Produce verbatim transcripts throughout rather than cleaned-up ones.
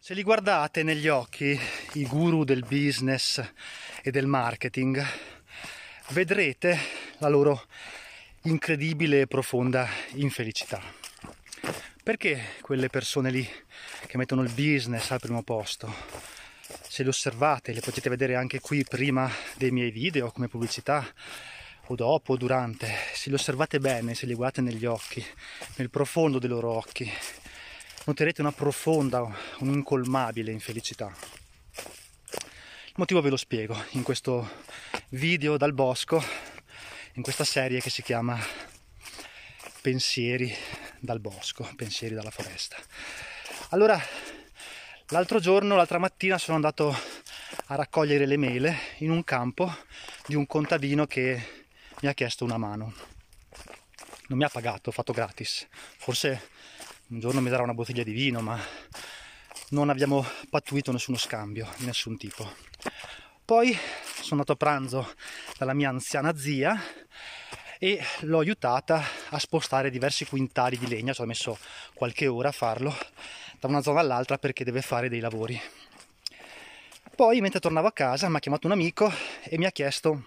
Se li guardate negli occhi, i guru del business e del marketing, vedrete la loro incredibile e profonda infelicità. Perché quelle persone lì che mettono il business al primo posto, se le osservate, le potete vedere anche qui prima dei miei video come pubblicità o dopo o durante, se le osservate bene, se le guardate negli occhi, nel profondo dei loro occhi, noterete una profonda, un'incolmabile infelicità. Il motivo ve lo spiego in questo video dal bosco, in questa serie che si chiama Pensieri dal bosco, pensieri dalla foresta. Allora, l'altro giorno, l'altra mattina, sono andato a raccogliere le mele in un campo di un contadino che mi ha chiesto una mano. Non mi ha pagato, ho fatto gratis. Forse un giorno mi darà una bottiglia di vino, ma non abbiamo pattuito nessuno scambio di nessun tipo. Poi sono andato a pranzo dalla mia anziana zia e l'ho aiutata a spostare diversi quintali di legna, ci ho messo qualche ora a farlo, da una zona all'altra perché deve fare dei lavori. Poi, mentre tornavo a casa, mi ha chiamato un amico e mi ha chiesto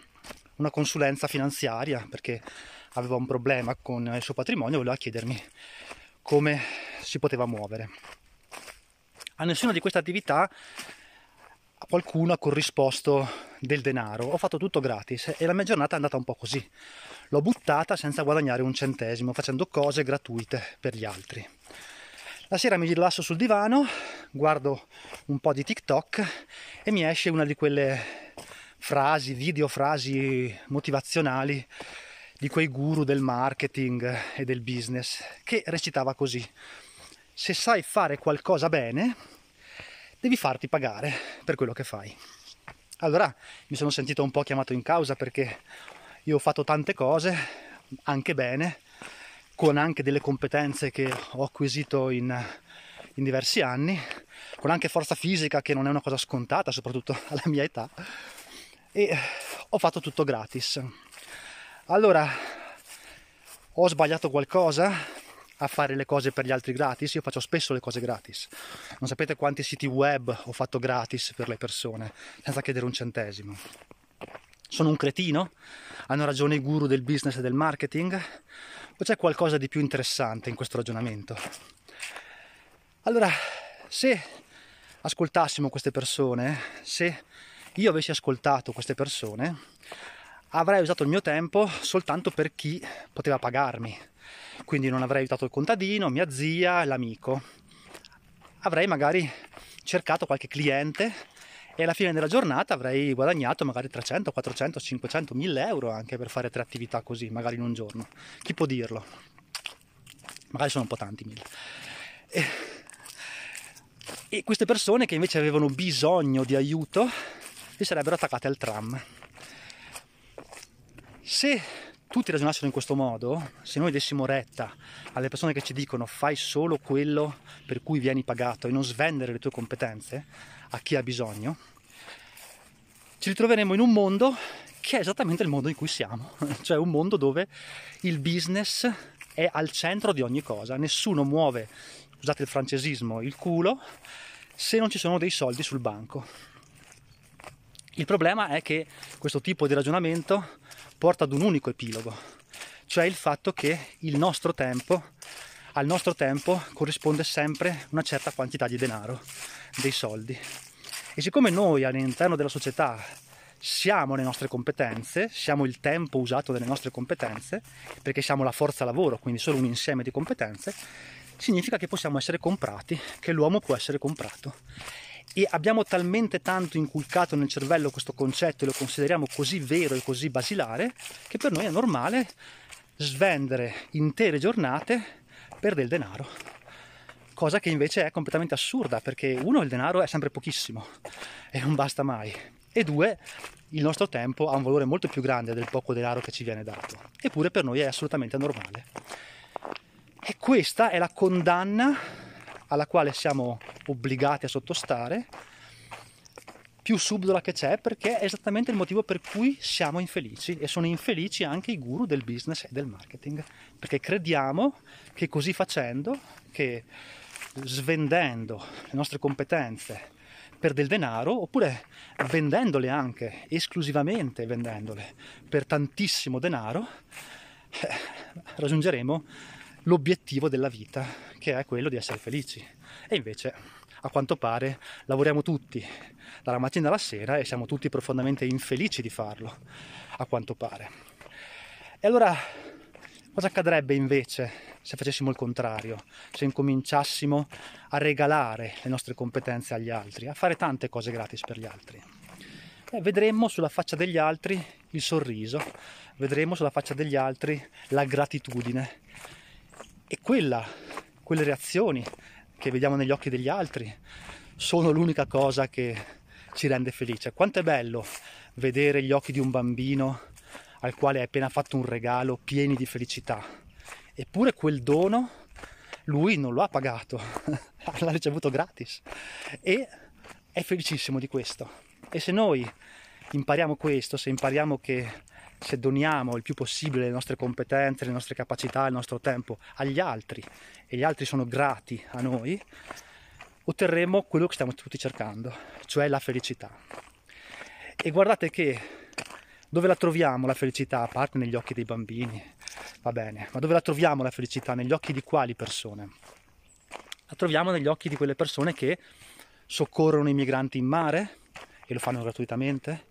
una consulenza finanziaria perché aveva un problema con il suo patrimonio e voleva chiedermi come si poteva muovere. A nessuna di queste attività qualcuno ha corrisposto del denaro, ho fatto tutto gratis e la mia giornata è andata un po' così. L'ho buttata senza guadagnare un centesimo, facendo cose gratuite per gli altri. La sera mi rilasso sul divano, guardo un po' di TikTok e mi esce una di quelle frasi, video frasi motivazionali di quei guru del marketing e del business, che recitava così: se sai fare qualcosa bene, devi farti pagare per quello che fai. Allora mi sono sentito un po' chiamato in causa perché io ho fatto tante cose, anche bene, con anche delle competenze che ho acquisito in, in diversi anni, con anche forza fisica che non è una cosa scontata, soprattutto alla mia età, e ho fatto tutto gratis. Allora, ho sbagliato qualcosa a fare le cose per gli altri gratis? Io faccio spesso le cose gratis, non sapete quanti siti web ho fatto gratis per le persone senza chiedere un centesimo. Sono un cretino? Hanno ragione i guru del business e del marketing? O c'è qualcosa di più interessante in questo ragionamento? Allora, se ascoltassimo queste persone, se io avessi ascoltato queste persone, avrei usato il mio tempo soltanto per chi poteva pagarmi. Quindi non avrei aiutato il contadino, mia zia, l'amico. Avrei magari cercato qualche cliente e alla fine della giornata avrei guadagnato magari trecento, quattrocento, cinquecento, mille euro anche per fare tre attività così, magari in un giorno. Chi può dirlo? Magari sono un po' tanti mille. E, e queste persone che invece avevano bisogno di aiuto si sarebbero attaccate al tram. Se tutti ragionassero in questo modo, se noi dessimo retta alle persone che ci dicono fai solo quello per cui vieni pagato e non svendere le tue competenze a chi ha bisogno, ci ritroveremo in un mondo che è esattamente il mondo in cui siamo, cioè un mondo dove il business è al centro di ogni cosa, nessuno muove, scusate il francesismo, il culo se non ci sono dei soldi sul banco. Il problema è che questo tipo di ragionamento porta ad un unico epilogo, cioè il fatto che il nostro tempo, al nostro tempo corrisponde sempre una certa quantità di denaro, dei soldi. E siccome noi all'interno della società siamo le nostre competenze, siamo il tempo usato dalle nostre competenze, perché siamo la forza lavoro, quindi solo un insieme di competenze, significa che possiamo essere comprati, che l'uomo può essere comprato. E abbiamo talmente tanto inculcato nel cervello questo concetto e lo consideriamo così vero e così basilare che per noi è normale svendere intere giornate per del denaro, cosa che invece è completamente assurda perché uno, il denaro è sempre pochissimo e non basta mai, e due, il nostro tempo ha un valore molto più grande del poco denaro che ci viene dato, eppure per noi è assolutamente normale. E questa è la condanna alla quale siamo obbligati a sottostare, più subdola che c'è, perché è esattamente il motivo per cui siamo infelici, e sono infelici anche i guru del business e del marketing, perché crediamo che così facendo, che svendendo le nostre competenze per del denaro, oppure vendendole anche, esclusivamente vendendole, per tantissimo denaro, eh, raggiungeremo l'obiettivo della vita, che è quello di essere felici. E invece, a quanto pare, lavoriamo tutti, dalla mattina alla sera, e siamo tutti profondamente infelici di farlo, a quanto pare. E allora, cosa accadrebbe invece se facessimo il contrario, se incominciassimo a regalare le nostre competenze agli altri, a fare tante cose gratis per gli altri? Eh, vedremmo sulla faccia degli altri il sorriso, vedremo sulla faccia degli altri la gratitudine, e quella, quelle reazioni che vediamo negli occhi degli altri sono l'unica cosa che ci rende felice. Quanto è bello vedere gli occhi di un bambino al quale hai appena fatto un regalo, pieni di felicità. Eppure quel dono lui non lo ha pagato, l'ha ricevuto gratis e è felicissimo di questo. E se noi impariamo questo, se impariamo che se doniamo il più possibile le nostre competenze, le nostre capacità, il nostro tempo agli altri, e gli altri sono grati a noi, otterremo quello che stiamo tutti cercando, cioè la felicità. E guardate che dove la troviamo la felicità, a parte negli occhi dei bambini, va bene, ma dove la troviamo la felicità? Negli occhi di quali persone? La troviamo negli occhi di quelle persone che soccorrono i migranti in mare, e lo fanno gratuitamente,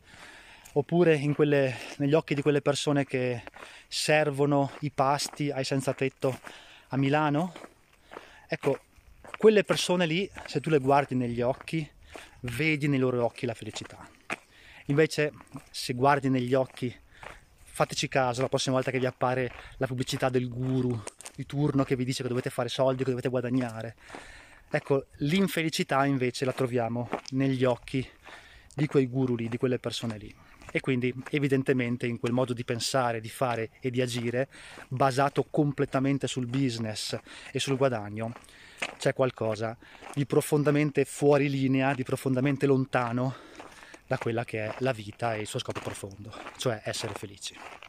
oppure in quelle, negli occhi di quelle persone che servono i pasti ai senza tetto a Milano. Ecco, quelle persone lì, se tu le guardi negli occhi, vedi nei loro occhi la felicità. Invece, se guardi negli occhi, fateci caso la prossima volta che vi appare la pubblicità del guru di turno che vi dice che dovete fare soldi, che dovete guadagnare. Ecco, l'infelicità invece la troviamo negli occhi di quei guru lì, di quelle persone lì. E quindi evidentemente in quel modo di pensare, di fare e di agire basato completamente sul business e sul guadagno c'è qualcosa di profondamente fuori linea, di profondamente lontano da quella che è la vita e il suo scopo profondo, cioè essere felici.